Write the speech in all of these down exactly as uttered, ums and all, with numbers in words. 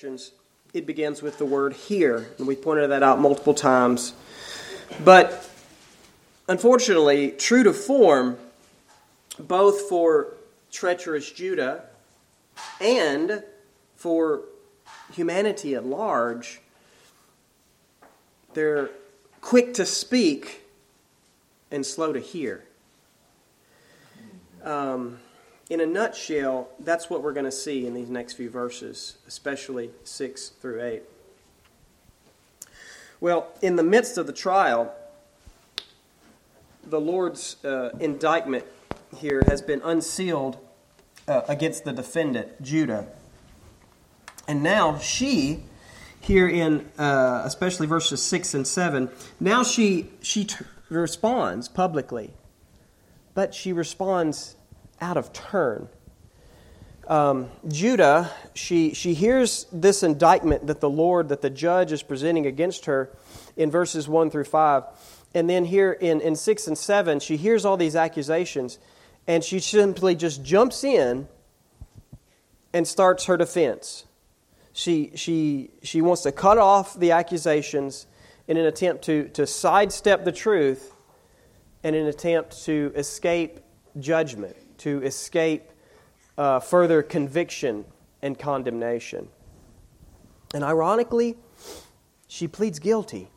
sections, it begins with the word "here," and we pointed that out multiple times. But unfortunately, true to form, both for treacherous Judah and for humanity at large, they're quick to speak and slow to hear. Um, in a nutshell, that's what we're going to see in these next few verses, especially six through eight. Well, in the midst of the trial, the Lord's uh, indictment here has been unsealed uh, against the defendant, Judah. And now she, here in uh, especially verses six and seven, now she, she t- responds publicly. But she responds out of turn. Um, Judah, she she hears this indictment that the Lord, that the judge is presenting against her in verses one through five. And then here in, in six and seven, she hears all these accusations, and she simply just jumps in and starts her defense. She she she wants to cut off the accusations in an attempt to, to sidestep the truth, in an attempt to escape judgment, to escape uh, further conviction and condemnation. And ironically, she pleads guilty.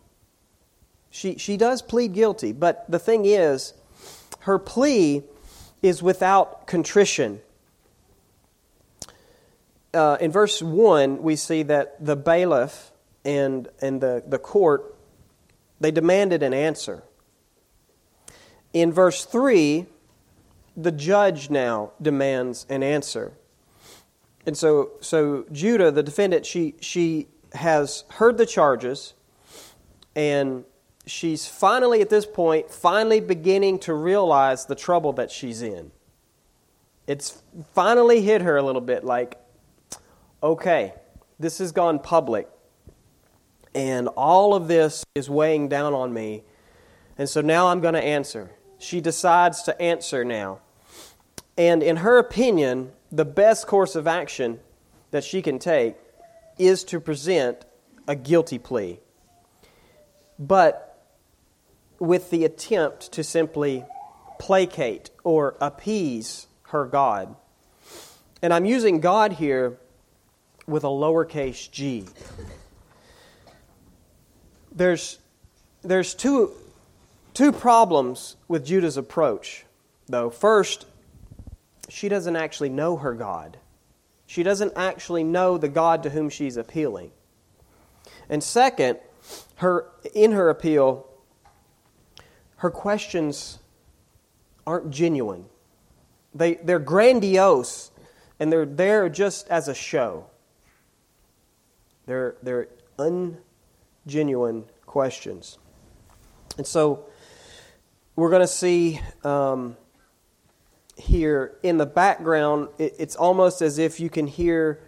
She she does plead guilty, but the thing is, her plea is without contrition. Uh, in verse one, we see that the bailiff and, and the, the court, they demanded an answer. In verse three, the judge now demands an answer. And so so Judah, the defendant, she she has heard the charges, and she's finally, at this point, finally beginning to realize the trouble that she's in. It's finally hit her a little bit, like, okay, this has gone public, and all of this is weighing down on me, and so now I'm going to answer. She decides to answer now. And in her opinion, the best course of action that she can take is to present a guilty plea, but with the attempt to simply placate or appease her God. And I'm using God here with a lowercase g. There's there's two... Two problems with Judah's approach, though. First, she doesn't actually know her God. She doesn't actually know the God to whom she's appealing. And second, her in her appeal, her questions aren't genuine. They, they're grandiose, and they're there just as a show. They're, they're ungenuine questions. And so we're going to see um, here in the background, it, it's almost as if you can hear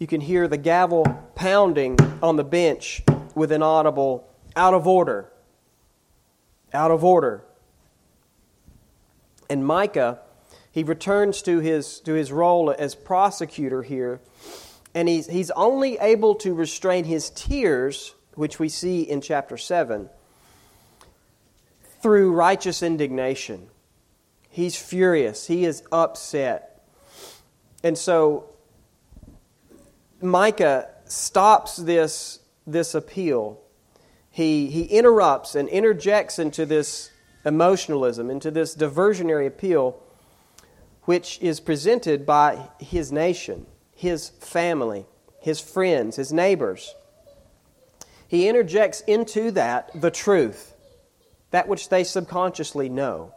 you can hear the gavel pounding on the bench with an audible, out of order, out of order. And Micah, he returns to his to his role as prosecutor here, and he's, he's only able to restrain his tears, which we see in chapter seven, through righteous indignation. He's furious. He is upset. And so Micah stops this, this appeal. He, he interrupts and interjects into this emotionalism, into this diversionary appeal, which is presented by his nation, his family, his friends, his neighbors. He interjects into that the truth, that which they subconsciously know.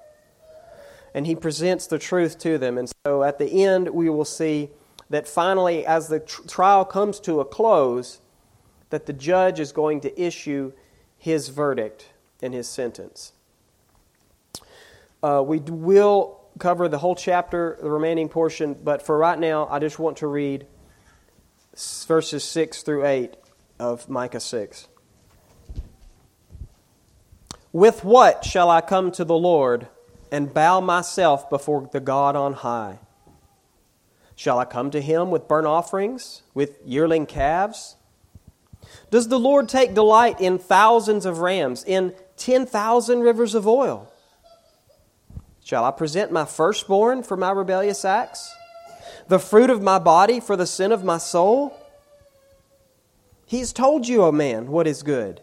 And he presents the truth to them. And so at the end, we will see that finally, as the tr- trial comes to a close, that the judge is going to issue his verdict and his sentence. Uh, we will cover the whole chapter, the remaining portion, but for right now, I just want to read verses six through eight of Micah six. With what shall I come to the Lord and bow myself before the God on high? Shall I come to him with burnt offerings, with yearling calves? Does the Lord take delight in thousands of rams, in ten thousand rivers of oil? Shall I present my firstborn for my rebellious acts? The fruit of my body for the sin of my soul? He's told you, O man, what is good.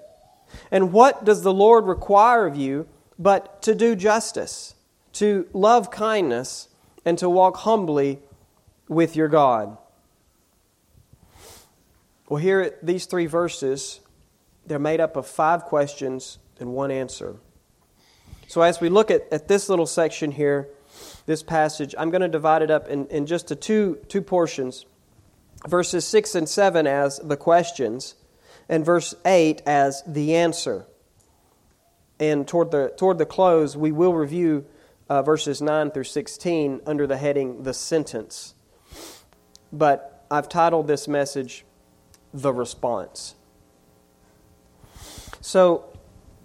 And what does the Lord require of you but to do justice, to love kindness, and to walk humbly with your God? Well, here at these three verses, they're made up of five questions and one answer. So as we look at, at this little section here, this passage, I'm going to divide it up in, in just the two, two portions. Verses six and seven as the questions, and verse eight as the answer. And toward the toward the close, we will review uh, verses nine through sixteen under the heading, The Sentence. But I've titled this message, The Response. So,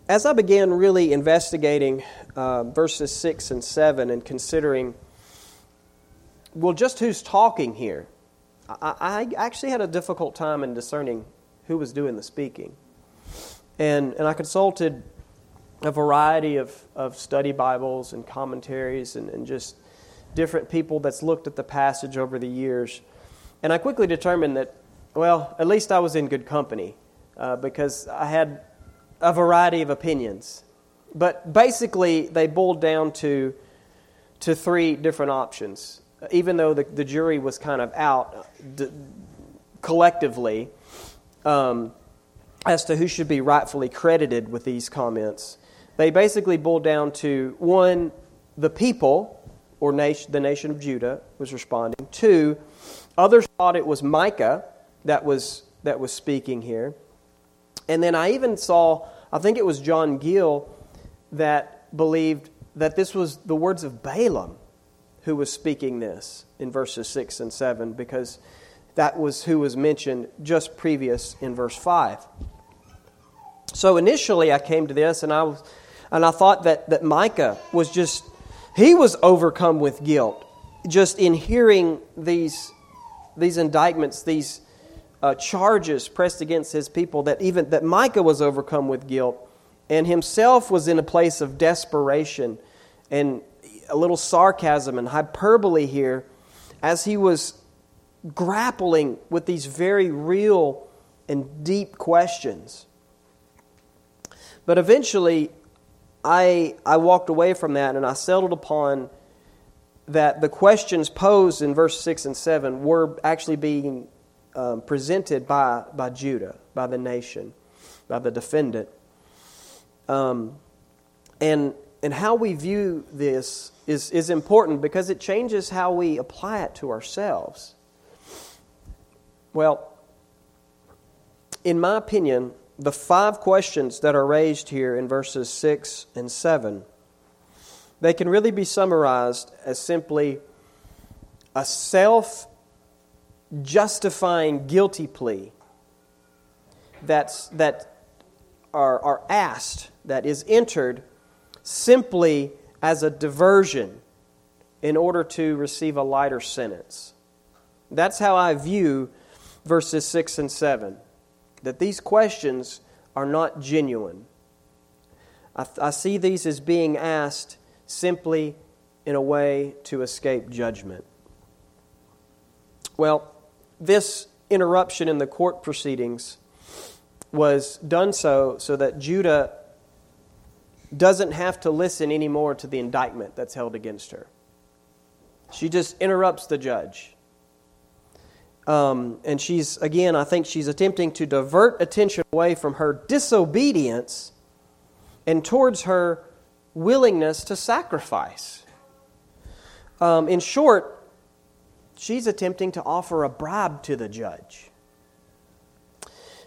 as I began really investigating uh, verses six and seven and considering, well, just who's talking here, I, I actually had a difficult time in discerning who was doing the speaking. And and I consulted a variety of, of study Bibles and commentaries and, and just different people that's looked at the passage over the years. And I quickly determined that, well, at least I was in good company uh, because I had a variety of opinions. But basically, they boiled down to to three different options. Even though the, the jury was kind of out d- collectively um, as to who should be rightfully credited with these comments, they basically boiled down to, one, the people, or nation, the nation of Judah, was responding. Two, others thought it was Micah that was that was speaking here. And then I even saw, I think it was John Gill, that believed that this was the words of Balaam who was speaking this in verses six and seven, because that was who was mentioned just previous in verse five. So initially I came to this, and I was, and I thought that, that Micah was just, he was overcome with guilt just in hearing these, these indictments, these uh, charges pressed against his people, that even that Micah was overcome with guilt and himself was in a place of desperation and a little sarcasm and hyperbole here as he was grappling with these very real and deep questions. But eventually, I I walked away from that and I settled upon that the questions posed in verse six and seven were actually being um, presented by, by Judah, by the nation, by the defendant. Um, and and how we view this is, is important because it changes how we apply it to ourselves. Well, in my opinion, the five questions that are raised here in verses six and seven, they can really be summarized as simply a self-justifying guilty plea that's, that are, are asked, that is entered simply as a diversion in order to receive a lighter sentence. That's how I view verses six and seven, that these questions are not genuine. I, I see these as being asked simply in a way to escape judgment. Well, this interruption in the court proceedings was done so, so that Judah doesn't have to listen anymore to the indictment that's held against her. She just interrupts the judge. Um, and she's, again, I think she's attempting to divert attention away from her disobedience and towards her willingness to sacrifice. Um, in short, she's attempting to offer a bribe to the judge.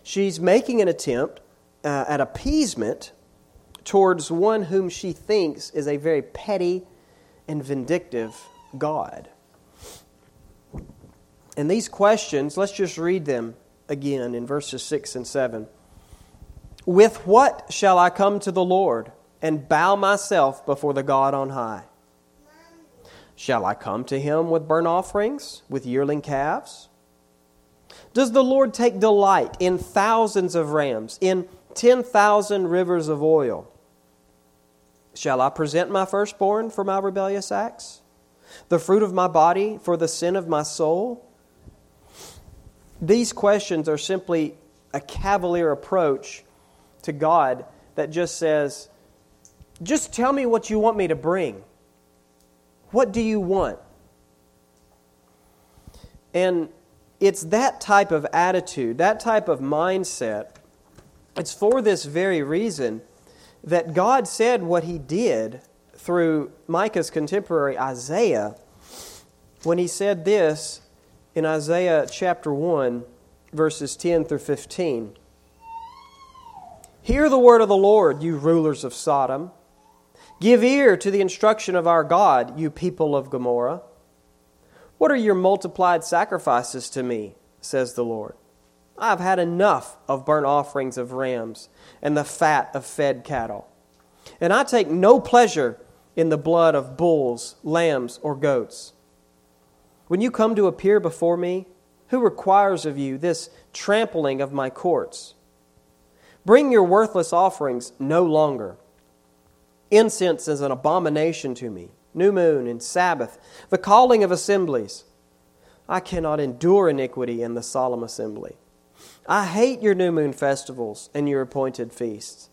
She's making an attempt uh, at appeasement towards one whom she thinks is a very petty and vindictive God. And these questions, let's just read them again in verses six and seven. With what shall I come to the Lord and bow myself before the God on high? Shall I come to him with burnt offerings, with yearling calves? Does the Lord take delight in thousands of rams, in ten thousand rivers of oil? Shall I present my firstborn for my rebellious acts? The fruit of my body for the sin of my soul? These questions are simply a cavalier approach to God that just says, just tell me what you want me to bring. What do you want? And it's that type of attitude, that type of mindset. It's for this very reason that God said what He did through Micah's contemporary Isaiah when He said this in Isaiah chapter one, verses ten through fifteen. Hear the word of the Lord, you rulers of Sodom. Give ear to the instruction of our God, you people of Gomorrah. What are your multiplied sacrifices to me, says the Lord? I have had enough of burnt offerings of rams and the fat of fed cattle. And I take no pleasure in the blood of bulls, lambs, or goats. When you come to appear before me, who requires of you this trampling of my courts? Bring your worthless offerings no longer. Incense is an abomination to me, new moon and Sabbath, the calling of assemblies. I cannot endure iniquity in the solemn assembly. I hate your new moon festivals and your appointed feasts.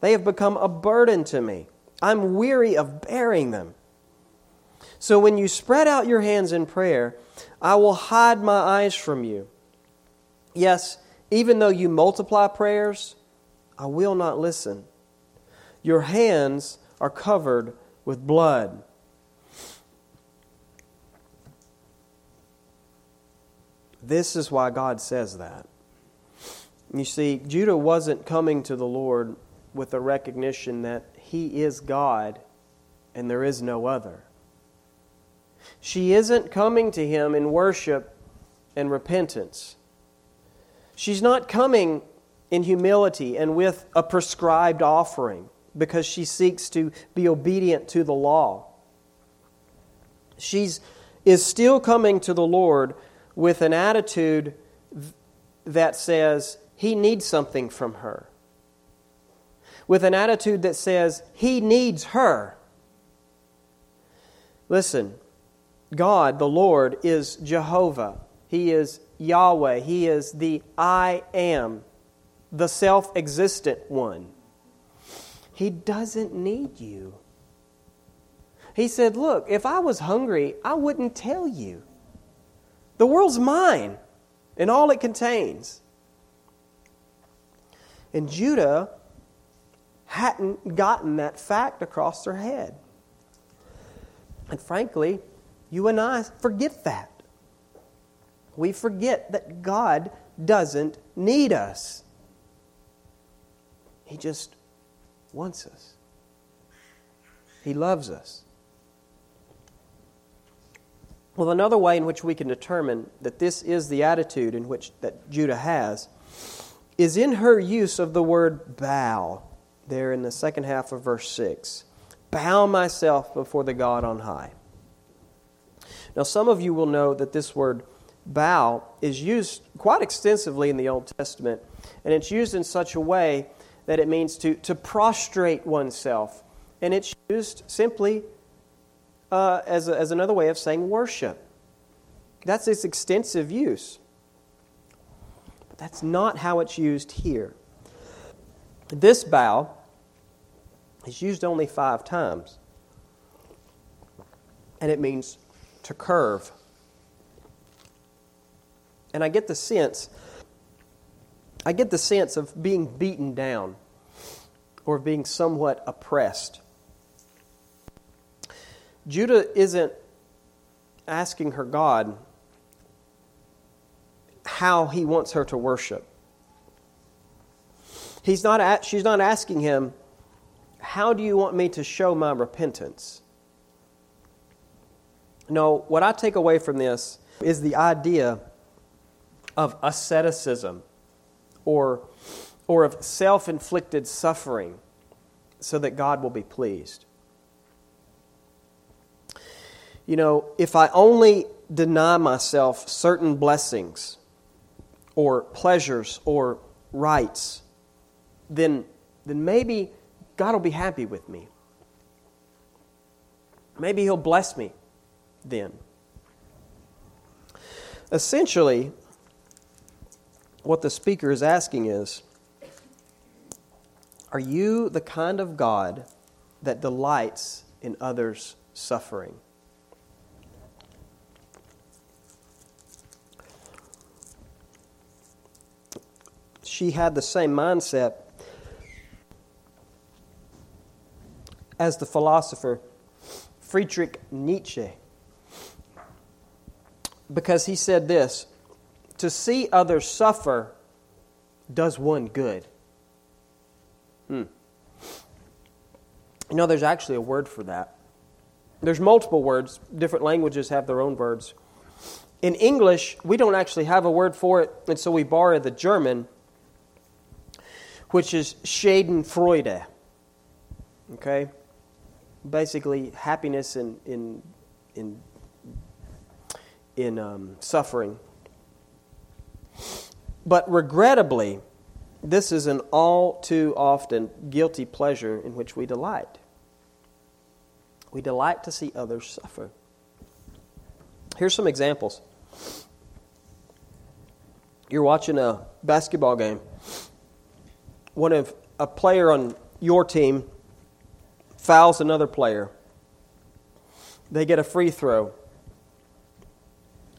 They have become a burden to me. I'm weary of bearing them. So when you spread out your hands in prayer, I will hide my eyes from you. Yes, even though you multiply prayers, I will not listen. Your hands are covered with blood. This is why God says that. You see, Judah wasn't coming to the Lord with the recognition that He is God and there is no other. She isn't coming to Him in worship and repentance. She's not coming in humility and with a prescribed offering because she seeks to be obedient to the law. She's is still coming to the Lord with an attitude that says He needs something from her. With an attitude that says He needs her. Listen, God, the Lord, is Jehovah. He is Yahweh. He is the I Am, the self-existent one. He doesn't need you. He said, look, if I was hungry, I wouldn't tell you. The world's mine and all it contains. And Judah hadn't gotten that fact across their head. And frankly, you and I forget that. We forget that God doesn't need us. He just wants us. He loves us. Well, another way in which we can determine that this is the attitude in which that Judah has is in her use of the word bow, there in the second half of verse six. Bow myself before the God on high. Now, some of you will know that this word bow is used quite extensively in the Old Testament, and it's used in such a way that it means to, to prostrate oneself, and it's used simply uh, as, a, as another way of saying worship. That's its extensive use. But that's not how it's used here. This bow is used only five times, and it means to curve. And I get the sense, I get the sense of being beaten down or being somewhat oppressed. Judah isn't asking her God how He wants her to worship. He's not. She's not asking Him, how do you want me to show my repentance? No, what I take away from this is the idea of asceticism or, or of self-inflicted suffering so that God will be pleased. you know, if I only deny myself certain blessings or pleasures or rights, then, then maybe God will be happy with me. Maybe He'll bless me then. Essentially, what the speaker is asking is, are you the kind of God that delights in others' suffering? She had the same mindset as the philosopher Friedrich Nietzsche, because he said this: to see others suffer does one good. Hmm. You know, there's actually a word for that. There's multiple words. Different languages have their own words. In English, we don't actually have a word for it, and so we borrow the German, which is Schadenfreude. Okay? Basically, happiness in in in in um, suffering. But regrettably, this is an all too often guilty pleasure in which we delight. We delight to see others suffer. Here's some examples. You're watching a basketball game. One of a player on your team fouls another player. They get a free throw.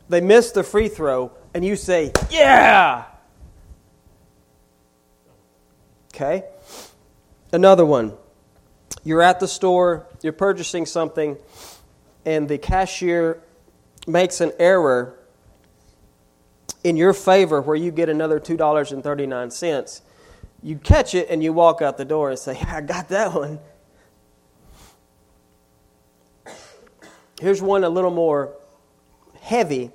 They miss the free throw, and you say, "Yeah!" Okay, another one. You're at the store, you're purchasing something, and the cashier makes an error in your favor where you get another two dollars and thirty-nine cents. You catch it and you walk out the door and say, "I got that one." Here's one a little more heavy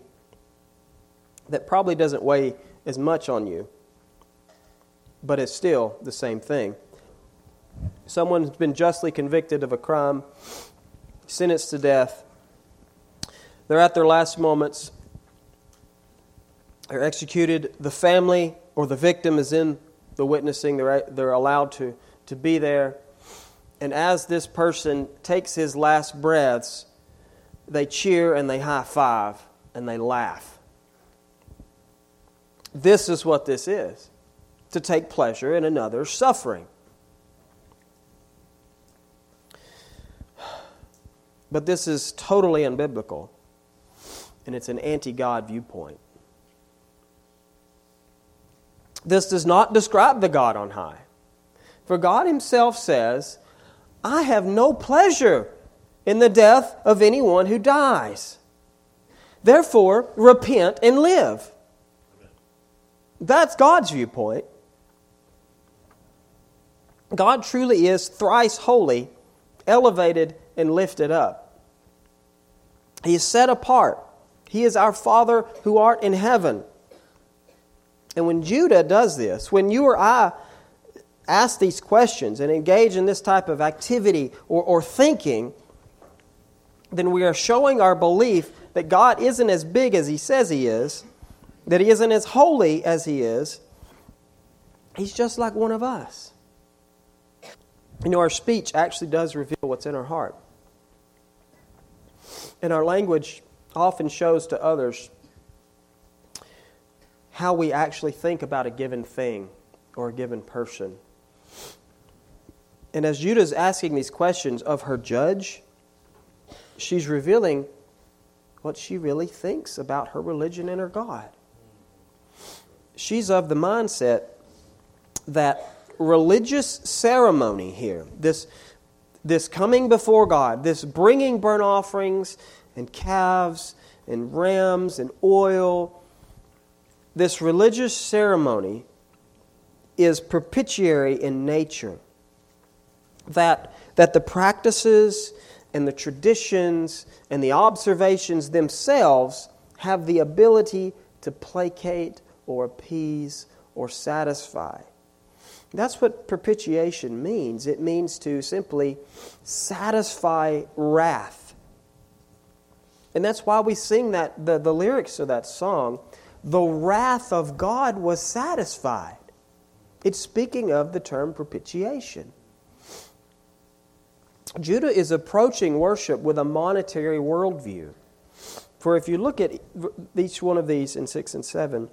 that probably doesn't weigh as much on you, but it's still the same thing. Someone's been justly convicted of a crime, sentenced to death. They're at their last moments. They're executed. The family or the victim is in the witnessing. They're, they're allowed to, to be there. And as this person takes his last breaths, they cheer and they high-five and they laugh. This is what this is: to take pleasure in another's suffering. But this is totally unbiblical, and it's an anti-God viewpoint. This does not describe the God on high. For God Himself says, "I have no pleasure in the death of anyone who dies. Therefore, repent and live." That's God's viewpoint. God truly is thrice holy, elevated, and lifted up. He is set apart. He is our Father who art in heaven. And when Judah does this, when you or I ask these questions and engage in this type of activity or, or thinking, then we are showing our belief that God isn't as big as He says He is, that He isn't as holy as He is. He's just like one of us. You know, our speech actually does reveal what's in our heart. And our language often shows to others how we actually think about a given thing or a given person. And as Judah's asking these questions of her judge, she's revealing what she really thinks about her religion and her God. She's of the mindset that religious ceremony here, this this coming before God, this bringing burnt offerings and calves and rams and oil, this religious ceremony is propitiatory in nature. That, that the practices and the traditions and the observations themselves have the ability to placate or appease or satisfy. That's what propitiation means. It means to simply satisfy wrath. And that's why we sing that the, the lyrics of that song, the wrath of God was satisfied. It's speaking of the term propitiation. Judah is approaching worship with a monetary worldview. For if you look at each one of these in six and seven,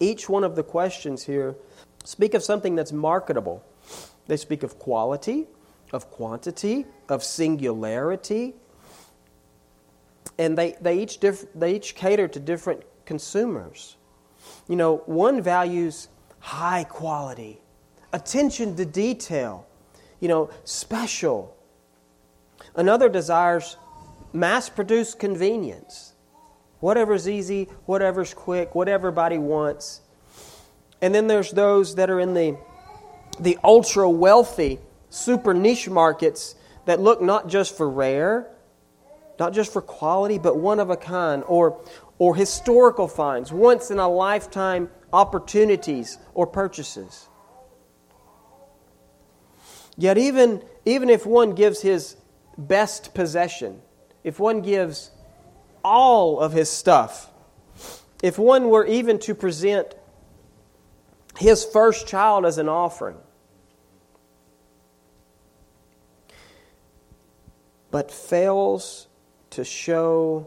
each one of the questions here speak of something that's marketable. They speak of quality, of quantity, of singularity. And they, they, each diff, they each cater to different consumers. You know, one values high quality, attention to detail, you know, special. Another desires mass-produced convenience. Whatever's easy, whatever's quick, what everybody wants. And then there's those that are in the, the ultra-wealthy, super niche markets that look not just for rare, not just for quality, but one-of-a-kind or, or historical finds, once-in-a-lifetime opportunities or purchases. Yet even, even if one gives his best possession, if one gives all of his stuff, if one were even to present his first child as an offering, but fails to show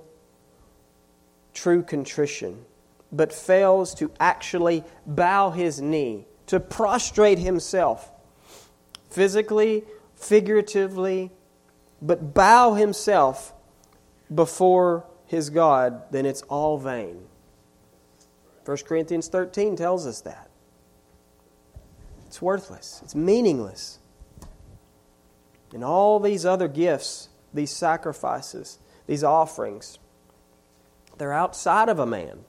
true contrition, but fails to actually bow his knee, to prostrate himself physically, figuratively, but bow himself before his God, then it's all vain. First Corinthians thirteen tells us that. It's worthless. It's meaningless. And all these other gifts, these sacrifices, these offerings, they're outside of a man.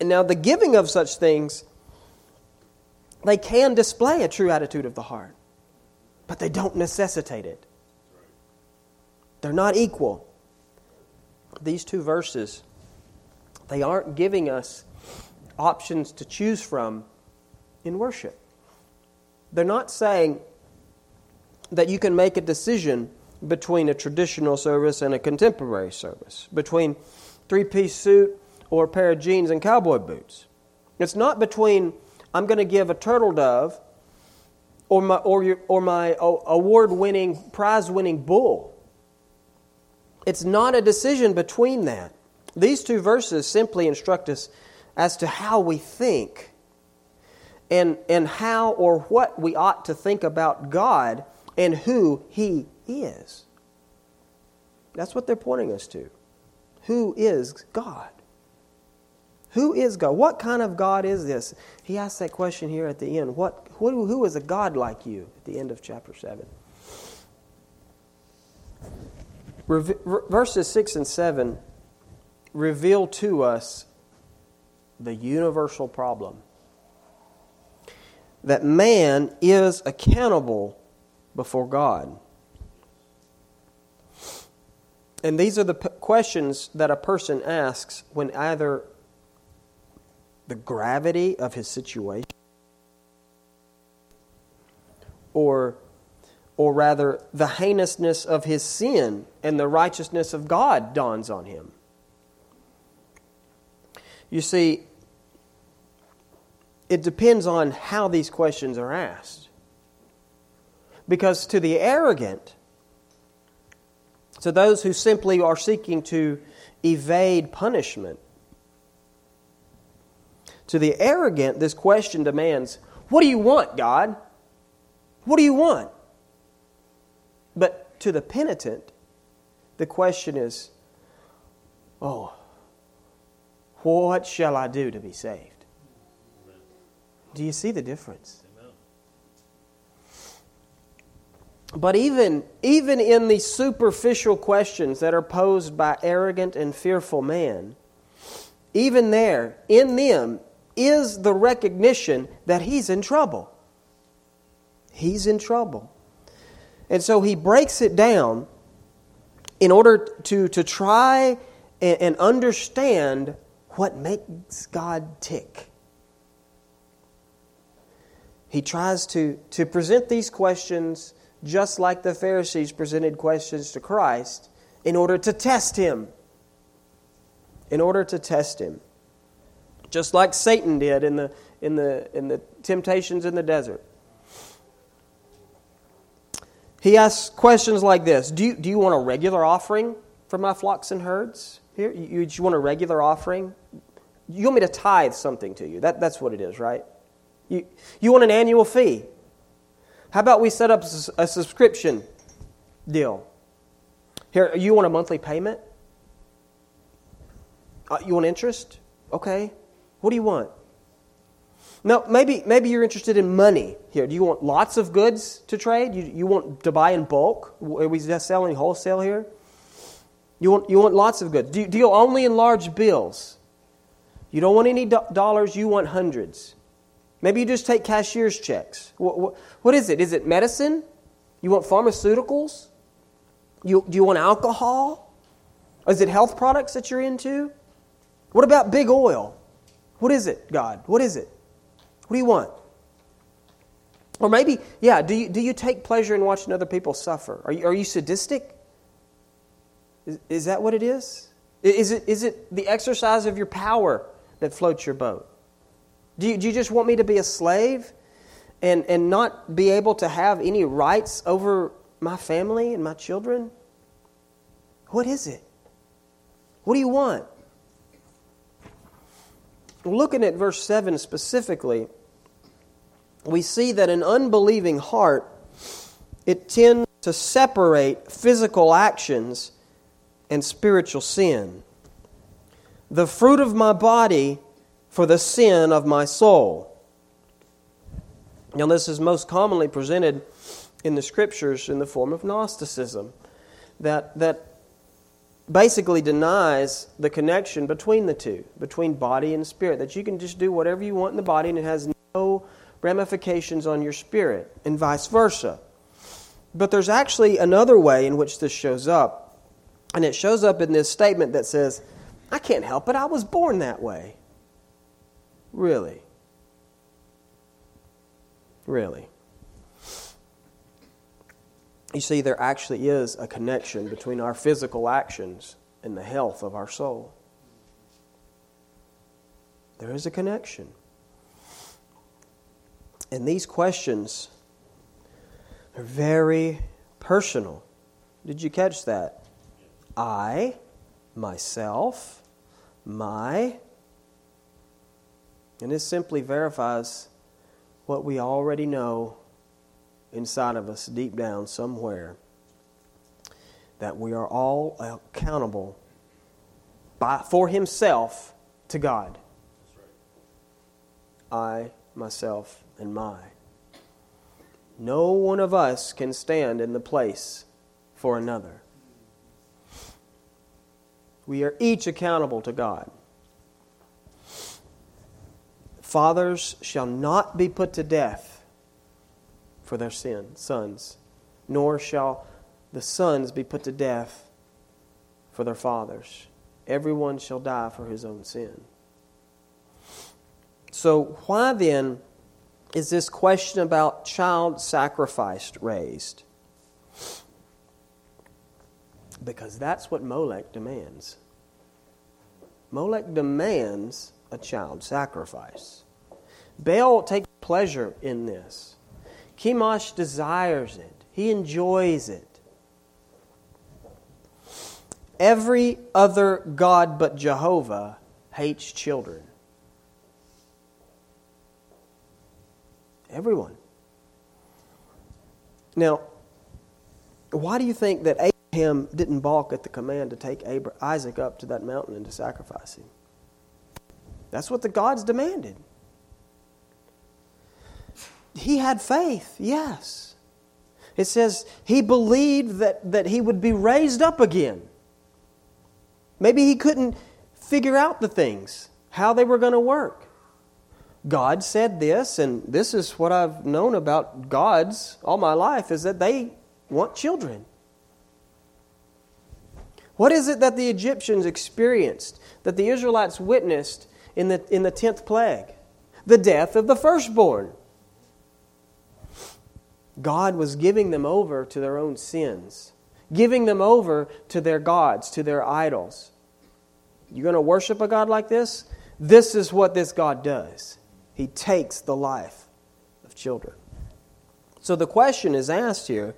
And now the giving of such things, they can display a true attitude of the heart, but they don't necessitate it. They're not equal. These two verses, they aren't giving us options to choose from in worship. They're not saying that you can make a decision between a traditional service and a contemporary service, between three-piece suit or a pair of jeans and cowboy boots. It's not between I'm going to give a turtle dove or my, or your, or my award-winning, prize-winning bull. It's not a decision between that. These two verses simply instruct us as to how we think and, and how or what we ought to think about God and who He is. That's what they're pointing us to. Who is God? Who is God? What kind of God is this? He asks that question here at the end. What, who, who is a God like you? At the end of chapter seven. Verses six and seven reveal to us the universal problem that man is accountable before God. And these are the p- questions that a person asks when either the gravity of his situation or Or rather, the heinousness of his sin and the righteousness of God dawns on him. You see, it depends on how these questions are asked. Because to the arrogant, to those who simply are seeking to evade punishment, to the arrogant, this question demands, "What do you want, God? What do you want?" But to the penitent, the question is, oh, what shall I do to be saved? Amen. Do you see the difference? Amen. But even, even in the superficial questions that are posed by arrogant and fearful man, even there, in them, is the recognition that he's in trouble. He's in trouble. And so he breaks it down in order to, to try and, and understand what makes God tick. He tries to, to present these questions just like the Pharisees presented questions to Christ in order to test him. In order to test him. Just like Satan did in the in the in the temptations in the desert. He asks questions like this. Do you, do you want a regular offering for my flocks and herds? Here, you, you want a regular offering? You want me to tithe something to you? That, that's what it is, right? You, you want an annual fee? How about we set up a subscription deal? Here, you want a monthly payment? Uh, you want interest? Okay. What do you want? Now, maybe maybe you're interested in money here. Do you want lots of goods to trade? You you want to buy in bulk? Are we just selling wholesale here? You want you want lots of goods. Do you deal only in large bills? You don't want any do- dollars. You want hundreds. Maybe you just take cashier's checks. What, what, what is it? Is it medicine? You want pharmaceuticals? You do you want alcohol? Is it health products that you're into? What about big oil? What is it, God? What is it? What do you want? Or maybe, yeah, do you do you take pleasure in watching other people suffer? Are you, are you sadistic? Is, is that what it is? Is it is it the exercise of your power that floats your boat? Do you, do you just want me to be a slave and, and not be able to have any rights over my family and my children? What is it? What do you want? Looking at verse seven specifically, we see that an unbelieving heart, it tends to separate physical actions and spiritual sin. The fruit of my body for the sin of my soul. Now, this is most commonly presented in the Scriptures in the form of Gnosticism, that that basically denies the connection between the two, between body and spirit, that you can just do whatever you want in the body and it has no ramifications on your spirit, and vice versa. But there's actually another way in which this shows up, and it shows up in this statement that says, I can't help it, I was born that way. Really? Really? You see, there actually is a connection between our physical actions and the health of our soul. There is a connection. And these questions are very personal. Did you catch that? I, myself, my. And this simply verifies what we already know inside of us, deep down somewhere, that we are all accountable by, for himself to God. I, myself, and my. No one of us can stand in the place for another. We are each accountable to God. Fathers shall not be put to death for their sin, sons, nor shall the sons be put to death for their fathers. Everyone shall die for his own sin. So why then is this question about child sacrifice raised? Because that's what Molech demands. Molech demands a child sacrifice. Baal takes pleasure in this. Chemosh desires it. He enjoys it. Every other god but Jehovah hates children. Everyone. Now, why do you think that Abraham didn't balk at the command to take Isaac up to that mountain and to sacrifice him? That's what the gods demanded. He had faith, yes. It says he believed that, that he would be raised up again. Maybe he couldn't figure out the things, how they were going to work. God said this, and this is what I've known about gods all my life, is that they want children. What is it that the Egyptians experienced, that the Israelites witnessed in the, in the tenth plague? The death of the firstborn. God was giving them over to their own sins, giving them over to their gods, to their idols. You're going to worship a God like this? This is what this God does. He takes the life of children. So the question is asked here,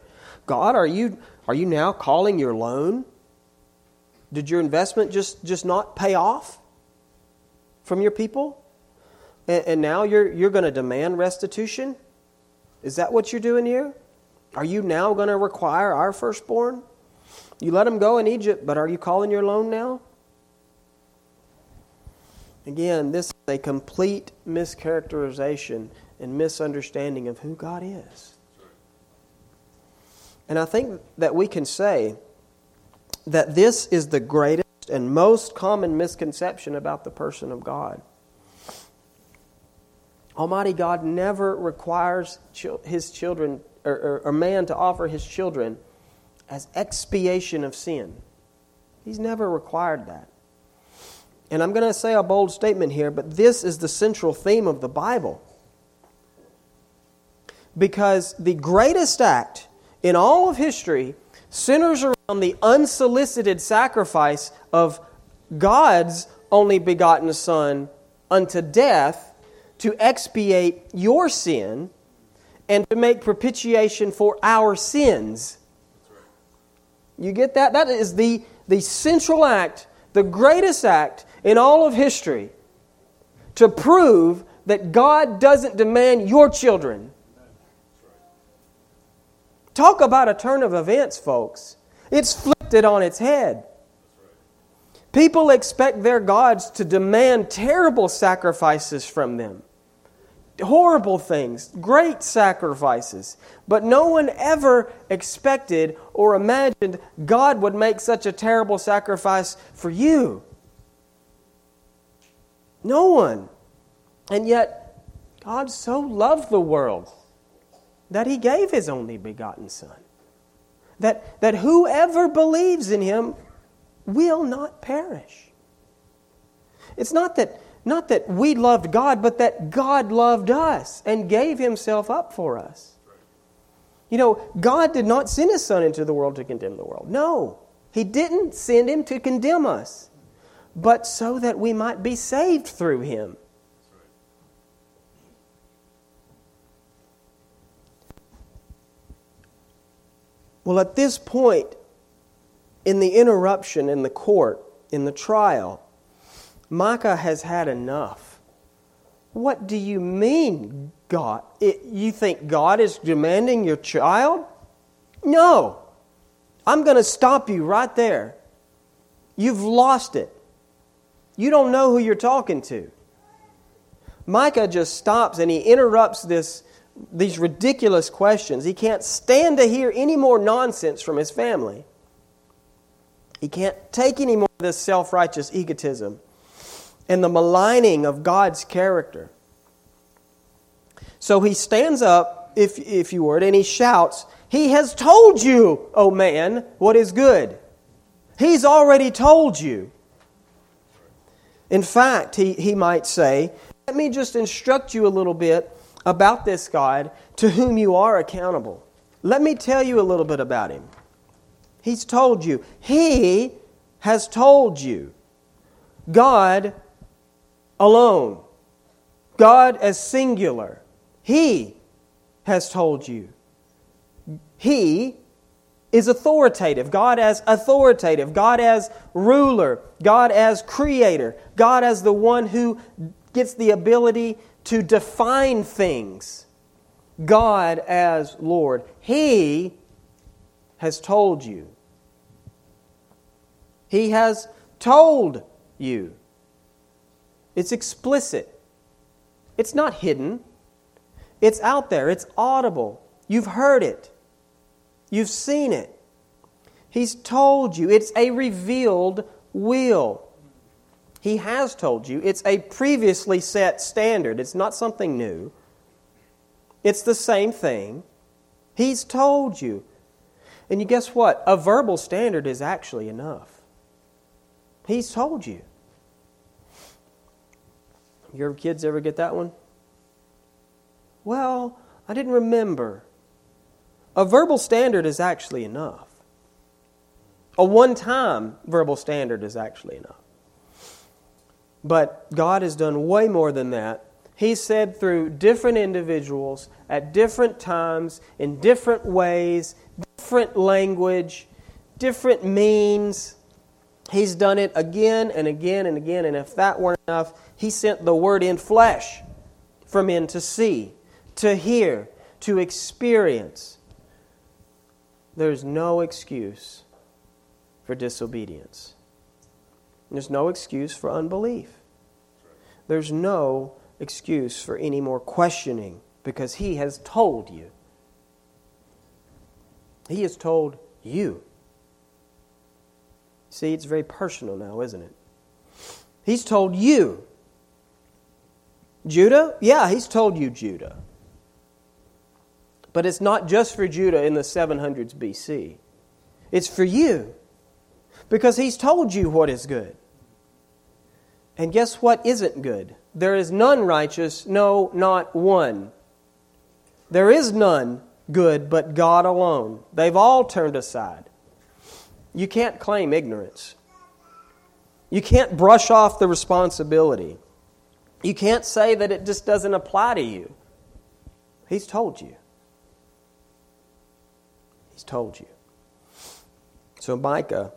God, are you are you now calling your loan? Did your investment just, just not pay off from your people? And, and now you're you're going to demand restitution? Is that what you're doing here? Are you now going to require our firstborn? You let them go in Egypt, but are you calling your loan now? Again, this is a complete mischaracterization and misunderstanding of who God is. And I think that we can say that this is the greatest and most common misconception about the person of God. Almighty God never requires His children, or, or, or man to offer his children as expiation of sin. He's never required that. And I'm going to say a bold statement here, but this is the central theme of the Bible. Because the greatest act in all of history centers around the unsolicited sacrifice of God's only begotten Son unto death to expiate your sin and to make propitiation for our sins. You get that? That is the, the central act, the greatest act in all of history, to prove that God doesn't demand your children. Talk about a turn of events, folks. It's flipped it on its head. People expect their gods to demand terrible sacrifices from them. Horrible things, great sacrifices. But no one ever expected or imagined God would make such a terrible sacrifice for you. No one. And yet, God so loved the world that He gave His only begotten Son, that, that whoever believes in Him will not perish. It's not that, not that we loved God, but that God loved us and gave Himself up for us. You know, God did not send His Son into the world to condemn the world. No, He didn't send Him to condemn us, but so that we might be saved through Him. Well, at this point, in the interruption in the court, in the trial, Micah has had enough. What do you mean, God? It, you think God is demanding your child? No. I'm going to stop you right there. You've lost it. You don't know who you're talking to. Micah just stops and he interrupts this these ridiculous questions. He can't stand to hear any more nonsense from his family. He can't take any more of this self-righteous egotism and the maligning of God's character. So he stands up, if, if you would, and he shouts, "He has told you, O man, what is good." He's already told you. In fact, he, he might say, let me just instruct you a little bit about this God to whom you are accountable. Let me tell you a little bit about Him. He's told you. He has told you. God alone. God as singular. He has told you. He is authoritative. God as authoritative. God as ruler. God as creator. God as the one who gets the ability to define things. God as Lord. He has told you. He has told you. It's explicit. It's not hidden. It's out there. It's audible. You've heard it. You've seen it. He's told you. It's a revealed will. He has told you. It's a previously set standard. It's not something new. It's the same thing. He's told you. And you guess what? A verbal standard is actually enough. He's told you. Your kids ever get that one? Well, I didn't remember. A verbal standard is actually enough. A one-time verbal standard is actually enough. But God has done way more than that. He said through different individuals, at different times, in different ways, different language, different means. He's done it again and again and again. And if that weren't enough, He sent the Word in flesh for men to see, to hear, to experience. There's no excuse for disobedience. There's no excuse for unbelief. There's no excuse for any more questioning because He has told you. He has told you. See, it's very personal now, isn't it? He's told you. Judah? Yeah, He's told you, Judah. But it's not just for Judah in the seven hundreds B C. It's for you. Because He's told you what is good. And guess what isn't good? There is none righteous, no, not one. There is none good but God alone. They've all turned aside. You can't claim ignorance. You can't brush off the responsibility. You can't say that it just doesn't apply to you. He's told you. He's told you. So Micah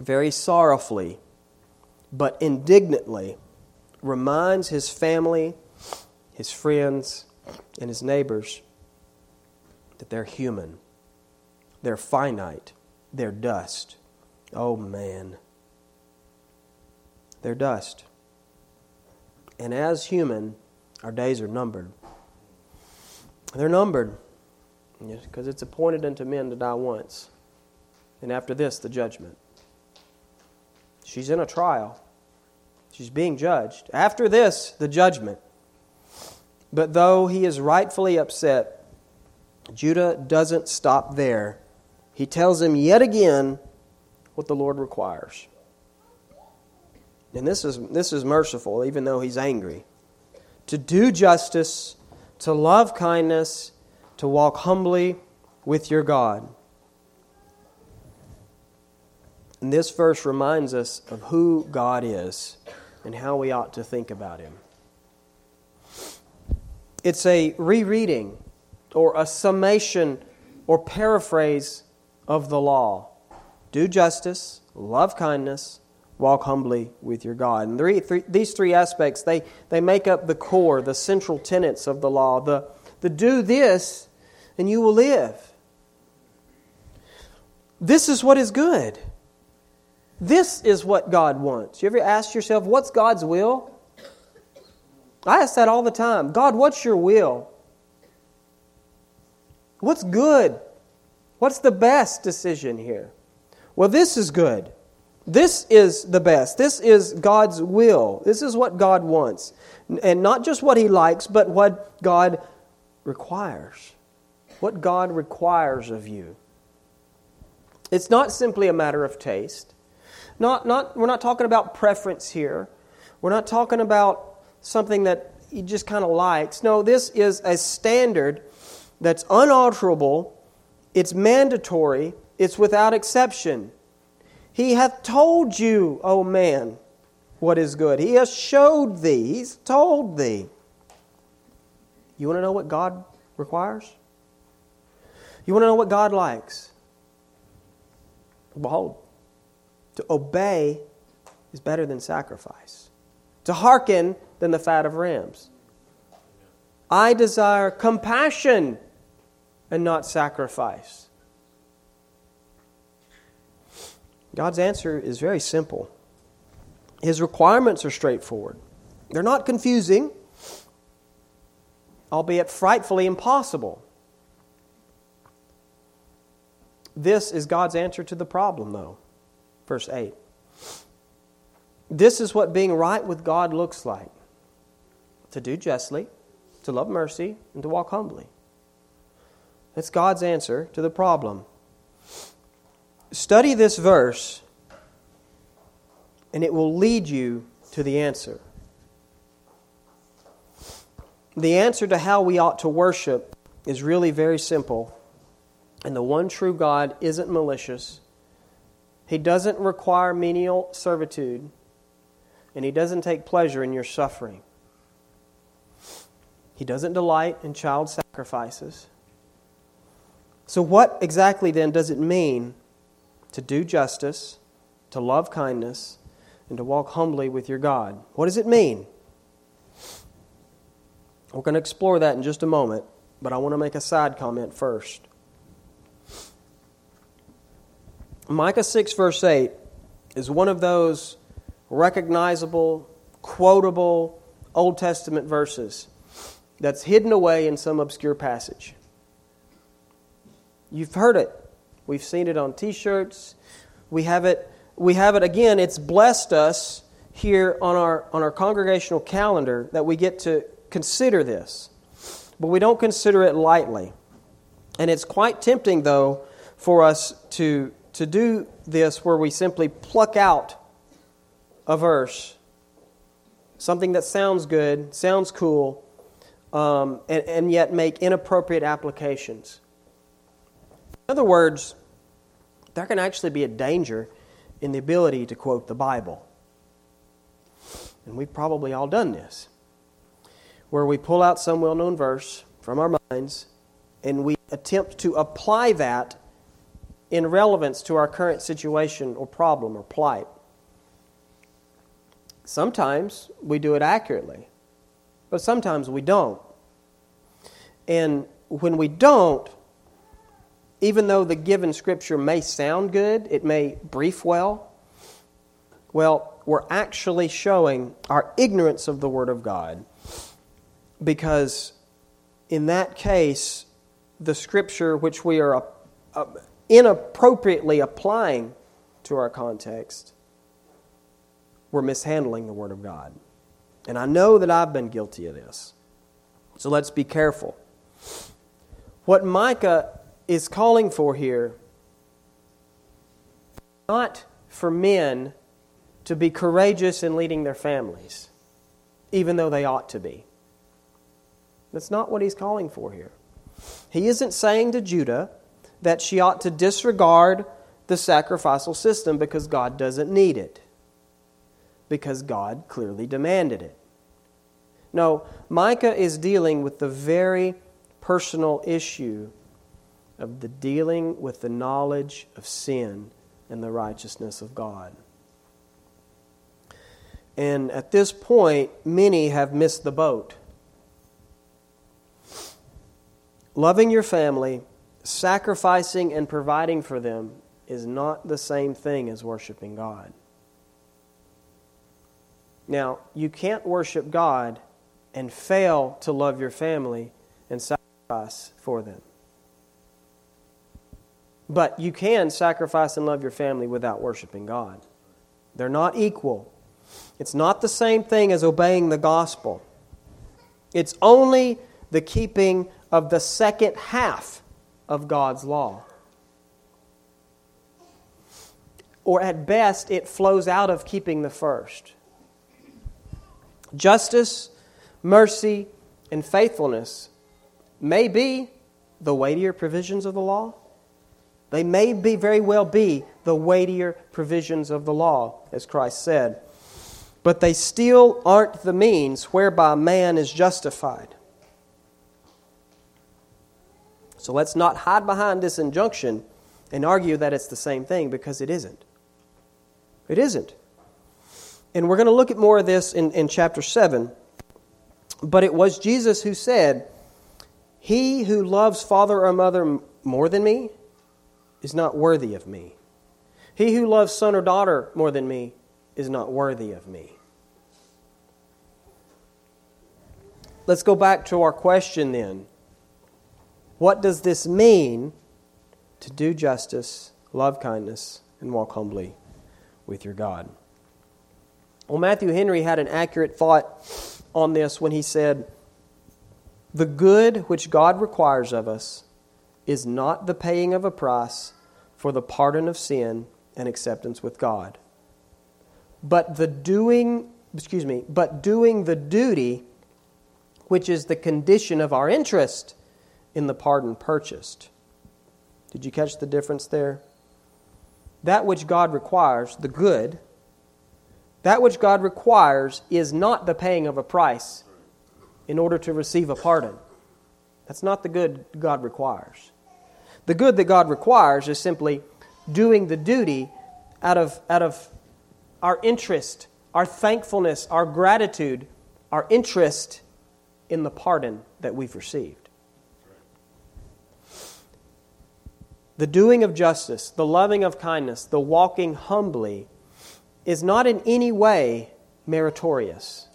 very sorrowfully, but indignantly, reminds his family, his friends, and his neighbors that they're human, they're finite, they're dust. Oh man, they're dust. And as human, our days are numbered. They're numbered because it's appointed unto men to die once, and after this, the judgment. She's in a trial. She's being judged. After this, the judgment. But though he is rightfully upset, Judah doesn't stop there. He tells him yet again what the Lord requires. And this is, this is merciful, even though he's angry. To do justice, to love kindness, to walk humbly with your God. And this verse reminds us of who God is and how we ought to think about Him. It's a rereading or a summation or paraphrase of the law. Do justice, love kindness, walk humbly with your God. And three, three, these three aspects, they, they make up the core, the central tenets of the law. The, the do this and you will live. This is what is good. This is what God wants. You ever ask yourself, what's God's will? I ask that all the time. God, what's your will? What's good? What's the best decision here? Well, this is good. This is the best. This is God's will. This is what God wants. And not just what He likes, but what God requires. What God requires of you. It's not simply a matter of taste. Not, not, we're not talking about preference here. We're not talking about something that he just kind of likes. No, this is a standard that's unalterable. It's mandatory. It's without exception. He hath told you, O man, what is good. He hath showed thee. He's told thee. You want to know what God requires? You want to know what God likes? Behold. To obey is better than sacrifice. To hearken than the fat of rams. I desire compassion and not sacrifice. God's answer is very simple. His requirements are straightforward. They're not confusing, albeit frightfully impossible. This is God's answer to the problem, though. Verse eight. This is what being right with God looks like. To do justly, to love mercy, and to walk humbly. That's God's answer to the problem. Study this verse, and it will lead you to the answer. The answer to how we ought to worship is really very simple. And the one true God isn't malicious. He doesn't require menial servitude, and He doesn't take pleasure in your suffering. He doesn't delight in child sacrifices. So what exactly then does it mean to do justice, to love kindness, and to walk humbly with your God? What does it mean? We're going to explore that in just a moment, but I want to make a side comment first. Micah six verse eight is one of those recognizable, quotable Old Testament verses that's hidden away in some obscure passage. You've heard it. We've seen it on T-shirts. We have it. We have it again. It's blessed us here on our on our congregational calendar that we get to consider this, but we don't consider it lightly. And it's quite tempting, though, for us to to do this, where we simply pluck out a verse, something that sounds good, sounds cool, um, and, and yet make inappropriate applications. In other words, there can actually be a danger in the ability to quote the Bible. And we've probably all done this, where we pull out some well-known verse from our minds and we attempt to apply that in relevance to our current situation or problem or plight. Sometimes we do it accurately, but sometimes we don't. And when we don't, even though the given scripture may sound good, it may brief well, well, we're actually showing our ignorance of the Word of God, because in that case, the scripture which we are a, a, inappropriately applying to our context, we're mishandling the Word of God. And I know that I've been guilty of this. So let's be careful. What Micah is calling for here, not for men to be courageous in leading their families, even though they ought to be. That's not what he's calling for here. He isn't saying to Judah that she ought to disregard the sacrificial system because God doesn't need it, because God clearly demanded it. No, Micah is dealing with the very personal issue of the dealing with the knowledge of sin and the righteousness of God. And at this point, many have missed the boat. Loving your family, sacrificing and providing for them is not the same thing as worshiping God. Now, you can't worship God and fail to love your family and sacrifice for them. But you can sacrifice and love your family without worshiping God. They're not equal. It's not the same thing as obeying the gospel. It's only the keeping of the second half of God's law. Or at best, it flows out of keeping the first. Justice, mercy, and faithfulness may be the weightier provisions of the law. They may be very well be the weightier provisions of the law, as Christ said. But they still aren't the means whereby man is justified. So let's not hide behind this injunction and argue that it's the same thing, because it isn't. It isn't. And we're going to look at more of this in, in chapter seven. But it was Jesus who said, "He who loves father or mother more than me is not worthy of me. He who loves son or daughter more than me is not worthy of me." Let's go back to our question then. What does this mean to do justice, love kindness, and walk humbly with your God? Well, Matthew Henry had an accurate thought on this when he said, "The good which God requires of us is not the paying of a price for the pardon of sin and acceptance with God, but the doing, excuse me, but doing the duty which is the condition of our interest in the pardon purchased." Did you catch the difference there? that which God requires, the good, that which God requires is not the paying of a price in order to receive a pardon. That's not the good God requires. The good that God requires is simply doing the duty out of, out of our interest, our thankfulness, our gratitude, our interest in the pardon that we've received. The doing of justice, the loving of kindness, the walking humbly is not in any way meritorious.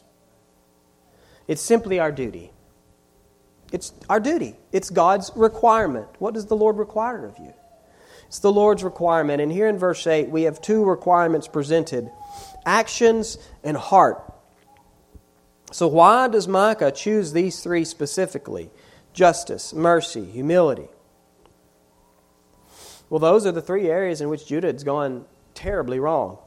It's simply our duty. It's our duty. It's God's requirement. What does the Lord require of you? It's the Lord's requirement. And here in verse eight, we have two requirements presented, actions and heart. So why does Micah choose these three specifically? Justice, mercy, humility. Well, those are the three areas in which Judah has gone terribly wrong.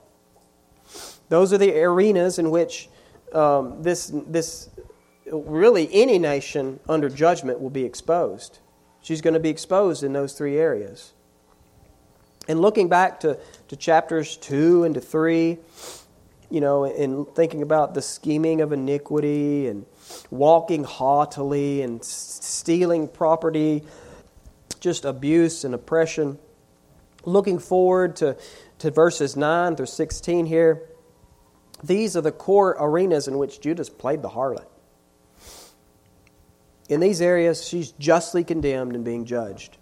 Those are the arenas in which um, this this... really, any nation under judgment will be exposed. She's going to be exposed in those three areas. And looking back to, to chapters two and to three, you know, in thinking about the scheming of iniquity and walking haughtily and stealing property, just abuse and oppression. Looking forward to, to verses nine through sixteen here, these are the core arenas in which Judah's played the harlot. In these areas, she's justly condemned and being judged.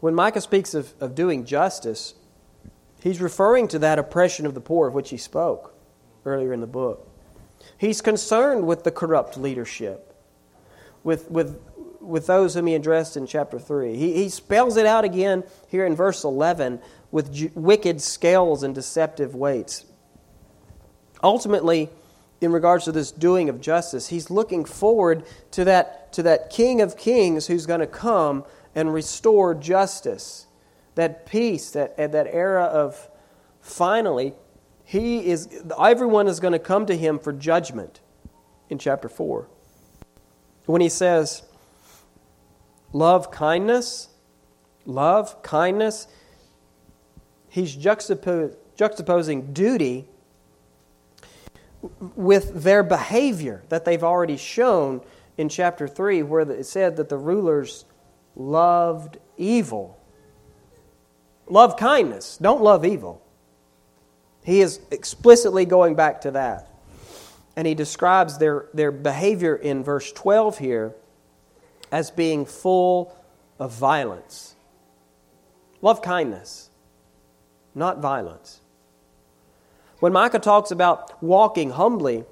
When Micah speaks of, of doing justice, he's referring to that oppression of the poor of which he spoke earlier in the book. He's concerned with the corrupt leadership, with, with, with those whom he addressed in chapter three. He, he spells it out again here in verse eleven with ju- wicked scales and deceptive weights. Ultimately, in regards to this doing of justice, he's looking forward to that, to that King of Kings who's going to come and restore justice. That peace, that, that era of finally, he is everyone is going to come to him for judgment in chapter four. When he says, love kindness, love kindness, he's juxtapos- juxtaposing duty with their behavior that they've already shown in chapter three, where it said that the rulers loved evil. Love kindness, don't love evil. He is explicitly going back to that. And he describes their, their behavior in verse twelve here as being full of violence. Love kindness, not violence. When Micah talks about walking humbly,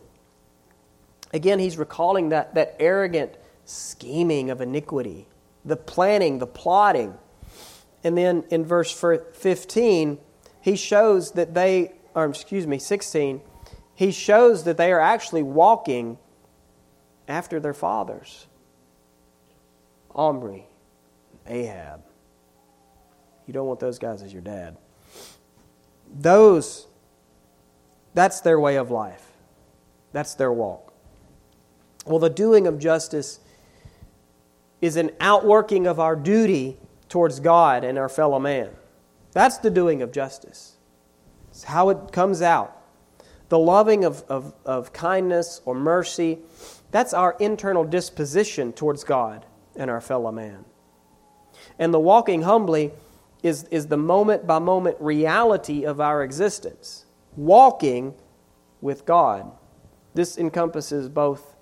again, he's recalling that, that arrogant scheming of iniquity, the planning, the plotting. And then in verse fifteen, he shows that they, or excuse me, sixteen, he shows that they are actually walking after their fathers. Omri, Ahab. You don't want those guys as your dad. Those... That's their way of life. That's their walk. Well, the doing of justice is an outworking of our duty towards God and our fellow man. That's the doing of justice. It's how it comes out. The loving of, of, of kindness or mercy, that's our internal disposition towards God and our fellow man. And the walking humbly is, is the moment-by-moment reality of our existence. Walking with God. This encompasses both,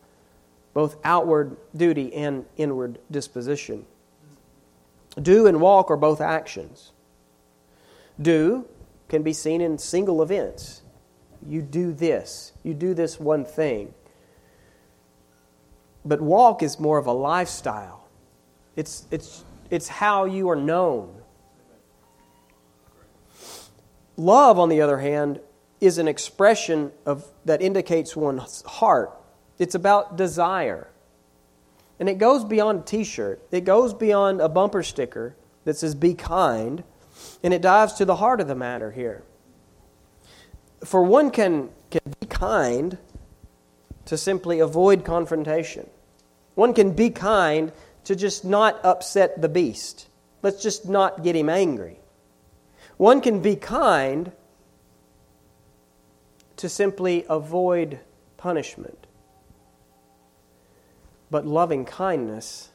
both outward duty and inward disposition. Do and walk are both actions. Do can be seen in single events. You do this. You do this one thing. But walk is more of a lifestyle. It's, it's, it's how you are known. Love, on the other hand, is an expression of that indicates one's heart. It's about desire. And it goes beyond a t-shirt. It goes beyond a bumper sticker that says, be kind. And it dives to the heart of the matter here. For one can, can be kind to simply avoid confrontation. One can be kind to just not upset the beast. Let's just not get him angry. One can be kind to simply avoid punishment. But loving kindness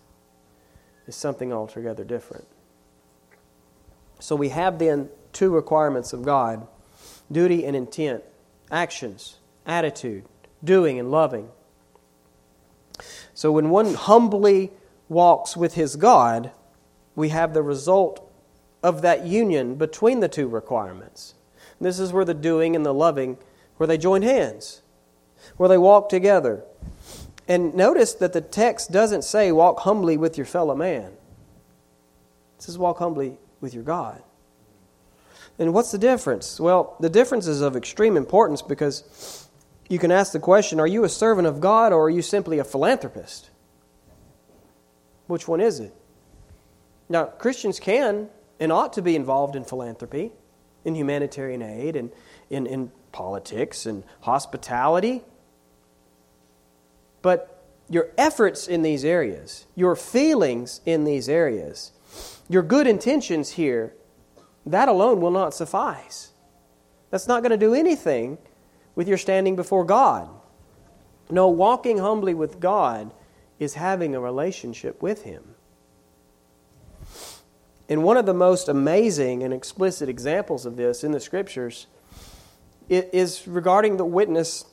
is something altogether different. So we have then two requirements of God: duty and intent, actions, attitude, doing and loving. So when one humbly walks with his God, we have the result of that union between the two requirements. And this is where the doing and the loving, where they join hands, where they walk together. And notice that the text doesn't say walk humbly with your fellow man. It says walk humbly with your God. And what's the difference? Well, the difference is of extreme importance, because you can ask the question, are you a servant of God or are you simply a philanthropist? Which one is it? Now, Christians can and ought to be involved in philanthropy, in humanitarian aid, and in, in politics, and hospitality. But your efforts in these areas, your feelings in these areas, your good intentions here, that alone will not suffice. That's not going to do anything with your standing before God. No, walking humbly with God is having a relationship with Him. And one of the most amazing and explicit examples of this in the Scriptures is regarding the witness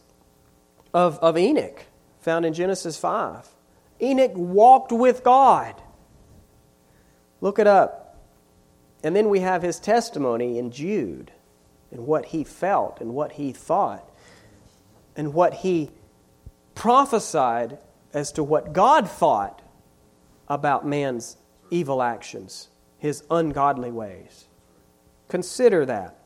of, of Enoch, found in Genesis five. Enoch walked with God. Look it up. And then we have his testimony in Jude, and what he felt and what he thought and what he prophesied as to what God thought about man's evil actions, his ungodly ways. Consider that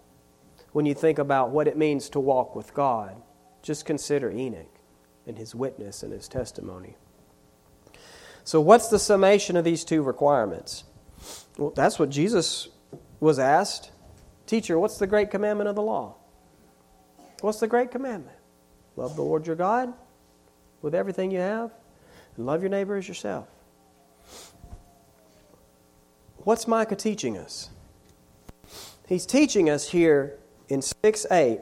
when you think about what it means to walk with God. Just consider Enoch and his witness and his testimony. So what's the summation of these two requirements? Well, that's what Jesus was asked. Teacher, what's the great commandment of the law? What's the great commandment? Love the Lord your God with everything you have, and love your neighbor as yourself. What's Micah teaching us? He's teaching us here in six eight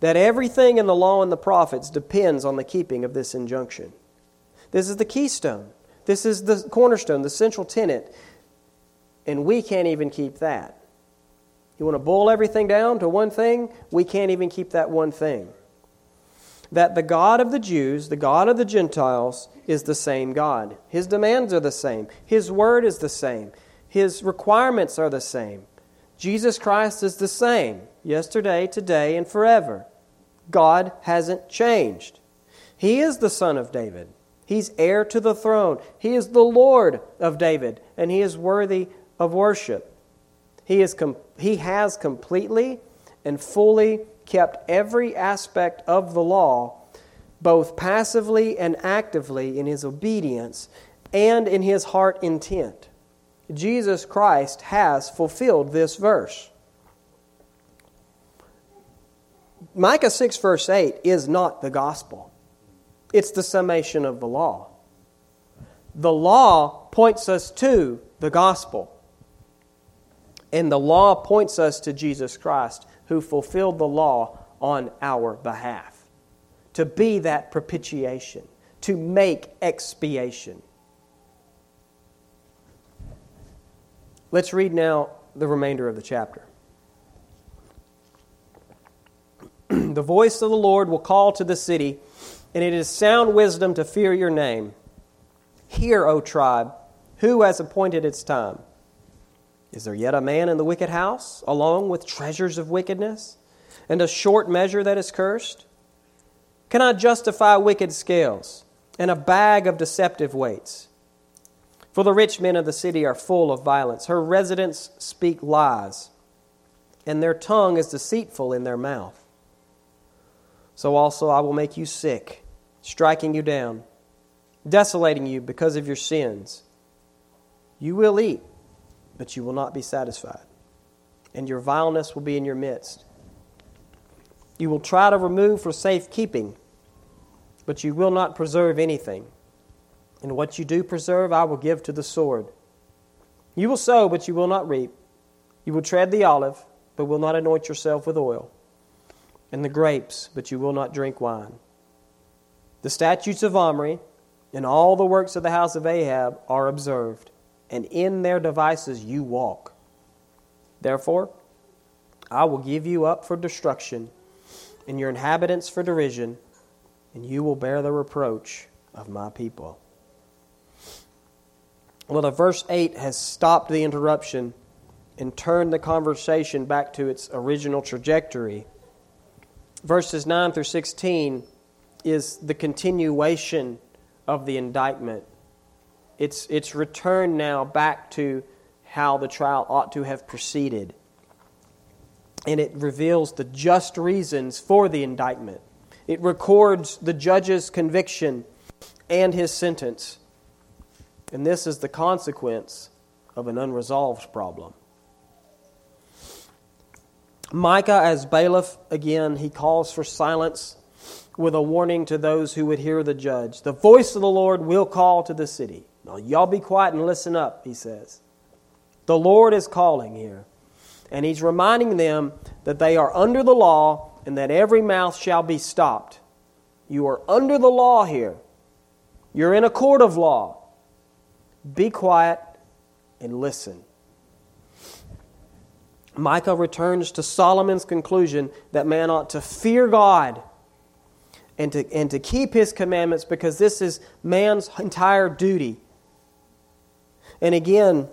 that everything in the law and the prophets depends on the keeping of this injunction. This is the keystone. This is the cornerstone, the central tenet, and we can't even keep that. You want to boil everything down to one thing? We can't even keep that one thing. That the God of the Jews, the God of the Gentiles, is the same God. His demands are the same. His word is the same. His requirements are the same. Jesus Christ is the same, yesterday, today, and forever. God hasn't changed. He is the Son of David. He's heir to the throne. He is the Lord of David, and He is worthy of worship. He is com- he has completely and fully kept every aspect of the law, both passively and actively in his obedience and in his heart intent. Jesus Christ has fulfilled this verse. Micah six verse eight is not the gospel. It's the summation of the law. The law points us to the gospel. And the law points us to Jesus Christ, who fulfilled the law on our behalf, to be that propitiation, to make expiation. Let's read now the remainder of the chapter. The voice of the Lord will call to the city, and it is sound wisdom to fear your name. Hear, O tribe, who has appointed its time? Is there yet a man in the wicked house, along with treasures of wickedness, and a short measure that is cursed? Can I justify wicked scales, and a bag of deceptive weights? For the rich men of the city are full of violence. Her residents speak lies, and their tongue is deceitful in their mouth. So also I will make you sick, striking you down, desolating you because of your sins. You will eat, but you will not be satisfied, and your vileness will be in your midst. You will try to remove for safekeeping, but you will not preserve anything. And what you do preserve, I will give to the sword. You will sow, but you will not reap. You will tread the olive, but will not anoint yourself with oil, and the grapes, but you will not drink wine. The statutes of Omri and all the works of the house of Ahab are observed, and in their devices you walk. Therefore, I will give you up for destruction, and your inhabitants for derision, and you will bear the reproach of my people." Well, the verse eight has stopped the interruption and turned the conversation back to its original trajectory. Verses nine through sixteen is the continuation of the indictment. It's, it's returned now back to how the trial ought to have proceeded. And it reveals the just reasons for the indictment. It records the judge's conviction and his sentence. And this is the consequence of an unresolved problem. Micah, as bailiff, again, he calls for silence with a warning to those who would hear the judge. "The voice of the Lord will call to the city." Now, y'all be quiet and listen up, he says. The Lord is calling here. And he's reminding them that they are under the law and that every mouth shall be stopped. You are under the law here. You're in a court of law. Be quiet and listen. Micah returns to Solomon's conclusion that man ought to fear God and to, and to keep His commandments, because this is man's entire duty. And again,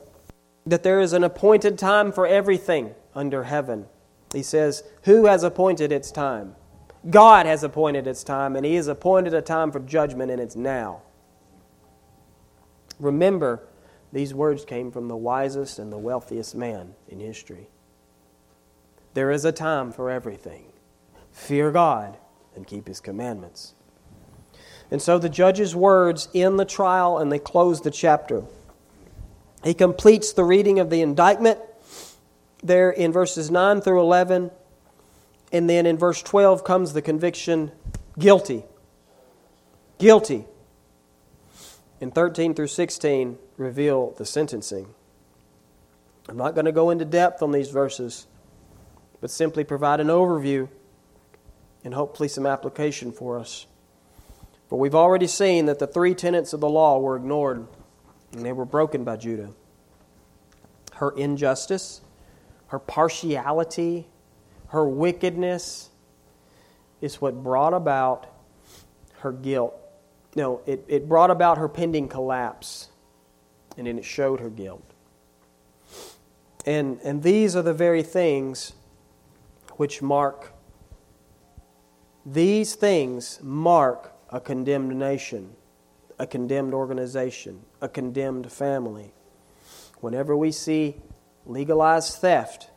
that there is an appointed time for everything under heaven. He says, who has appointed its time? God has appointed its time, and He has appointed a time for judgment, and it's now. Remember, these words came from the wisest and the wealthiest man in history. There is a time for everything. Fear God and keep His commandments. And so the judge's words end the trial and they close the chapter. He completes the reading of the indictment there in verses nine through eleven. And then in verse twelve comes the conviction, guilty. Guilty. And thirteen through sixteen reveal the sentencing. I'm not going to go into depth on these verses, but simply provide an overview and hopefully some application for us. But we've already seen that the three tenets of the law were ignored, and they were broken by Judah. Her injustice, her partiality, her wickedness is what brought about her guilt. No, it, it brought about her pending collapse, and then it showed her guilt. And, and these are the very things which mark, these things mark a condemned nation, a condemned organization, a condemned family. Whenever we see legalized theft,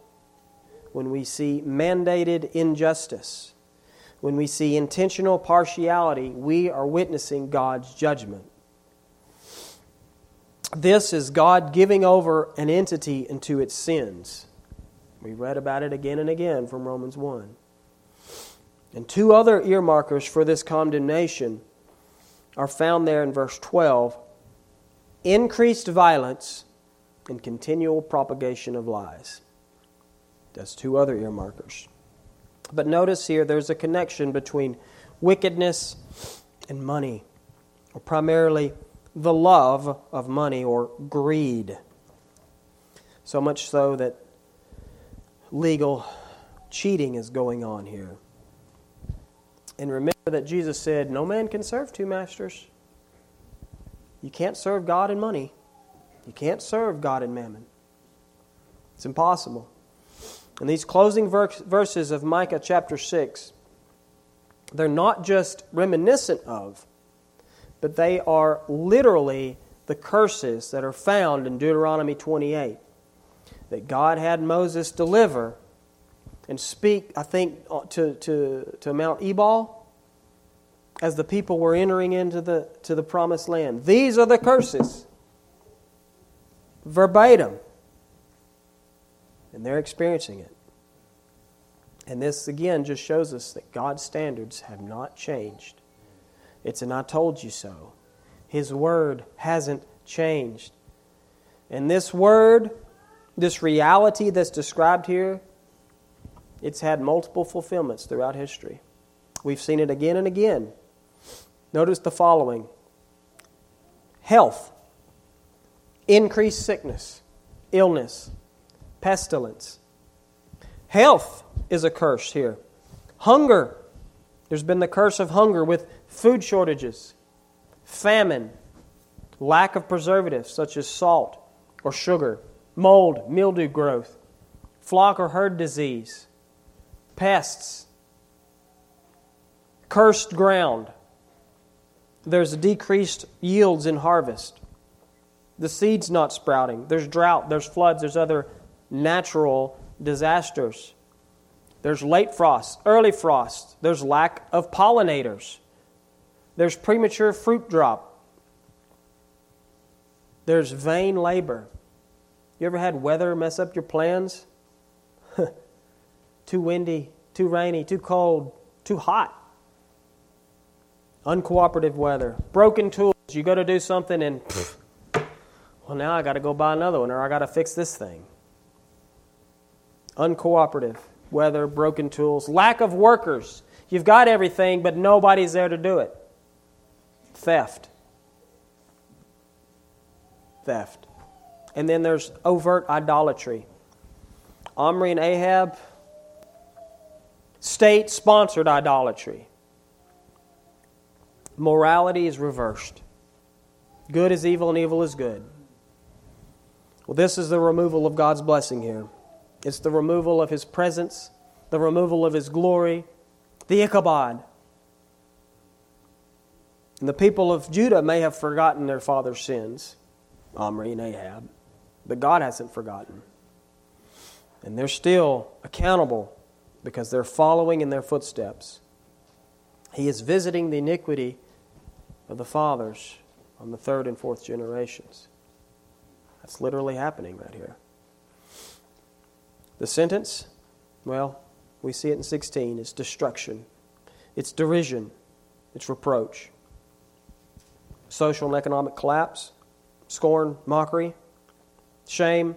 when we see mandated injustice, when we see intentional partiality, we are witnessing God's judgment. This is God giving over an entity into its sins. We read about it again and again from Romans one. And two other earmarkers for this condemnation are found there in verse twelve. Increased violence and continual propagation of lies. That's two other earmarkers. But notice here, there's a connection between wickedness and money, or primarily the love of money or greed. So much so that legal cheating is going on here. And remember that Jesus said, "No man can serve two masters." You can't serve God and money. You can't serve God and mammon. It's impossible. And these closing verses of Micah chapter six, they're not just reminiscent of, but they are literally the curses that are found in Deuteronomy twenty-eight that God had Moses deliver and speak, I think, to, to, to Mount Ebal as the people were entering into the, to the promised land. These are the curses, verbatim. And they're experiencing it. And this, again, just shows us that God's standards have not changed. It's an "I told you so." His word hasn't changed. And this word, this reality that's described here, It's had multiple fulfillments throughout history. We've seen it again and again. Notice the following. Health, increased sickness, illness, pestilence. Health is a curse here. Hunger. There's been the curse of hunger with food shortages, famine, lack of preservatives such as salt or sugar, mold, mildew growth, flock or herd disease, pests, cursed ground. There's decreased yields in harvest. The seed's not sprouting. There's drought, there's floods, there's other natural disasters. There's late frost, early frost. There's lack of pollinators. There's premature fruit drop. There's vain labor. You ever had weather mess up your plans? Too windy, too rainy, too cold, too hot. Uncooperative weather. Broken tools. You go to do something and, pff, well, now I got to go buy another one or I got to fix this thing. Uncooperative weather, broken tools, lack of workers. You've got everything, but nobody's there to do it. Theft. Theft. And then there's overt idolatry. Omri and Ahab, state-sponsored idolatry. Morality is reversed. Good is evil and evil is good. Well, this is the removal of God's blessing here. It's the removal of His presence, the removal of His glory, the Ichabod. And the people of Judah may have forgotten their father's sins, Omri and Ahab, but God hasn't forgotten. And they're still accountable because they're following in their footsteps. He is visiting the iniquity of the fathers on the third and fourth generations. That's literally happening right here. The sentence, well, we see it in sixteen. It's destruction. It's derision. It's reproach. Social and economic collapse, scorn, mockery, shame,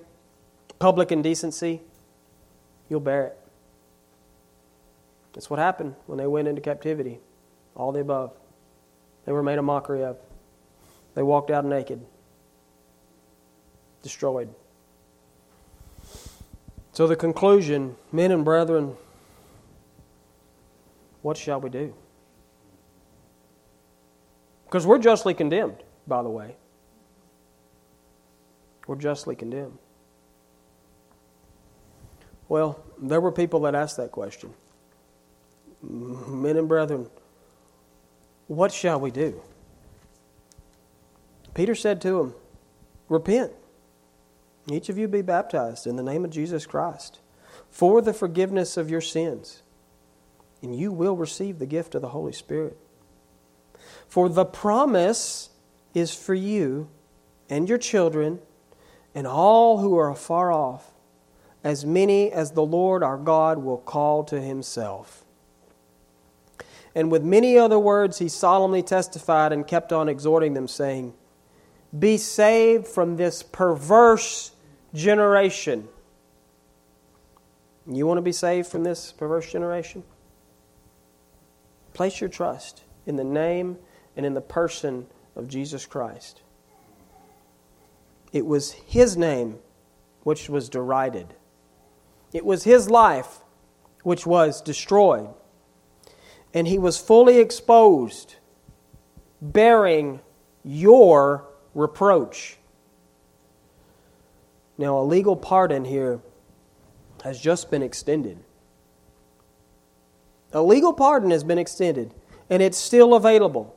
public indecency. You'll bear it. That's what happened when they went into captivity. All the above. They were made a mockery of. They walked out naked. Destroyed. So the conclusion, men and brethren, what shall we do? Because we're justly condemned, by the way. We're justly condemned. Well, there were people that asked that question. Men and brethren, what shall we do? Peter said to them, repent. Each of you be baptized in the name of Jesus Christ for the forgiveness of your sins, and you will receive the gift of the Holy Spirit. For the promise is for you and your children and all who are afar off, as many as the Lord our God will call to Himself. And with many other words he solemnly testified and kept on exhorting them, saying, be saved from this perverse generation. You want to be saved from this perverse generation? Place your trust in the name and in the person of Jesus Christ. It was His name which was derided. It was His life which was destroyed. And He was fully exposed, bearing your reproach. Now, a legal pardon here has just been extended. A legal pardon has been extended, and it's still available.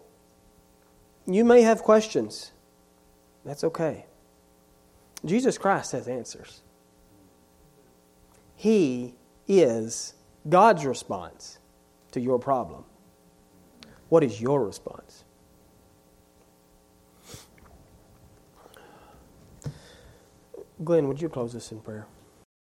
You may have questions. That's okay. Jesus Christ has answers. He is God's response to your problem. What is your response? Glenn, would you close this in prayer?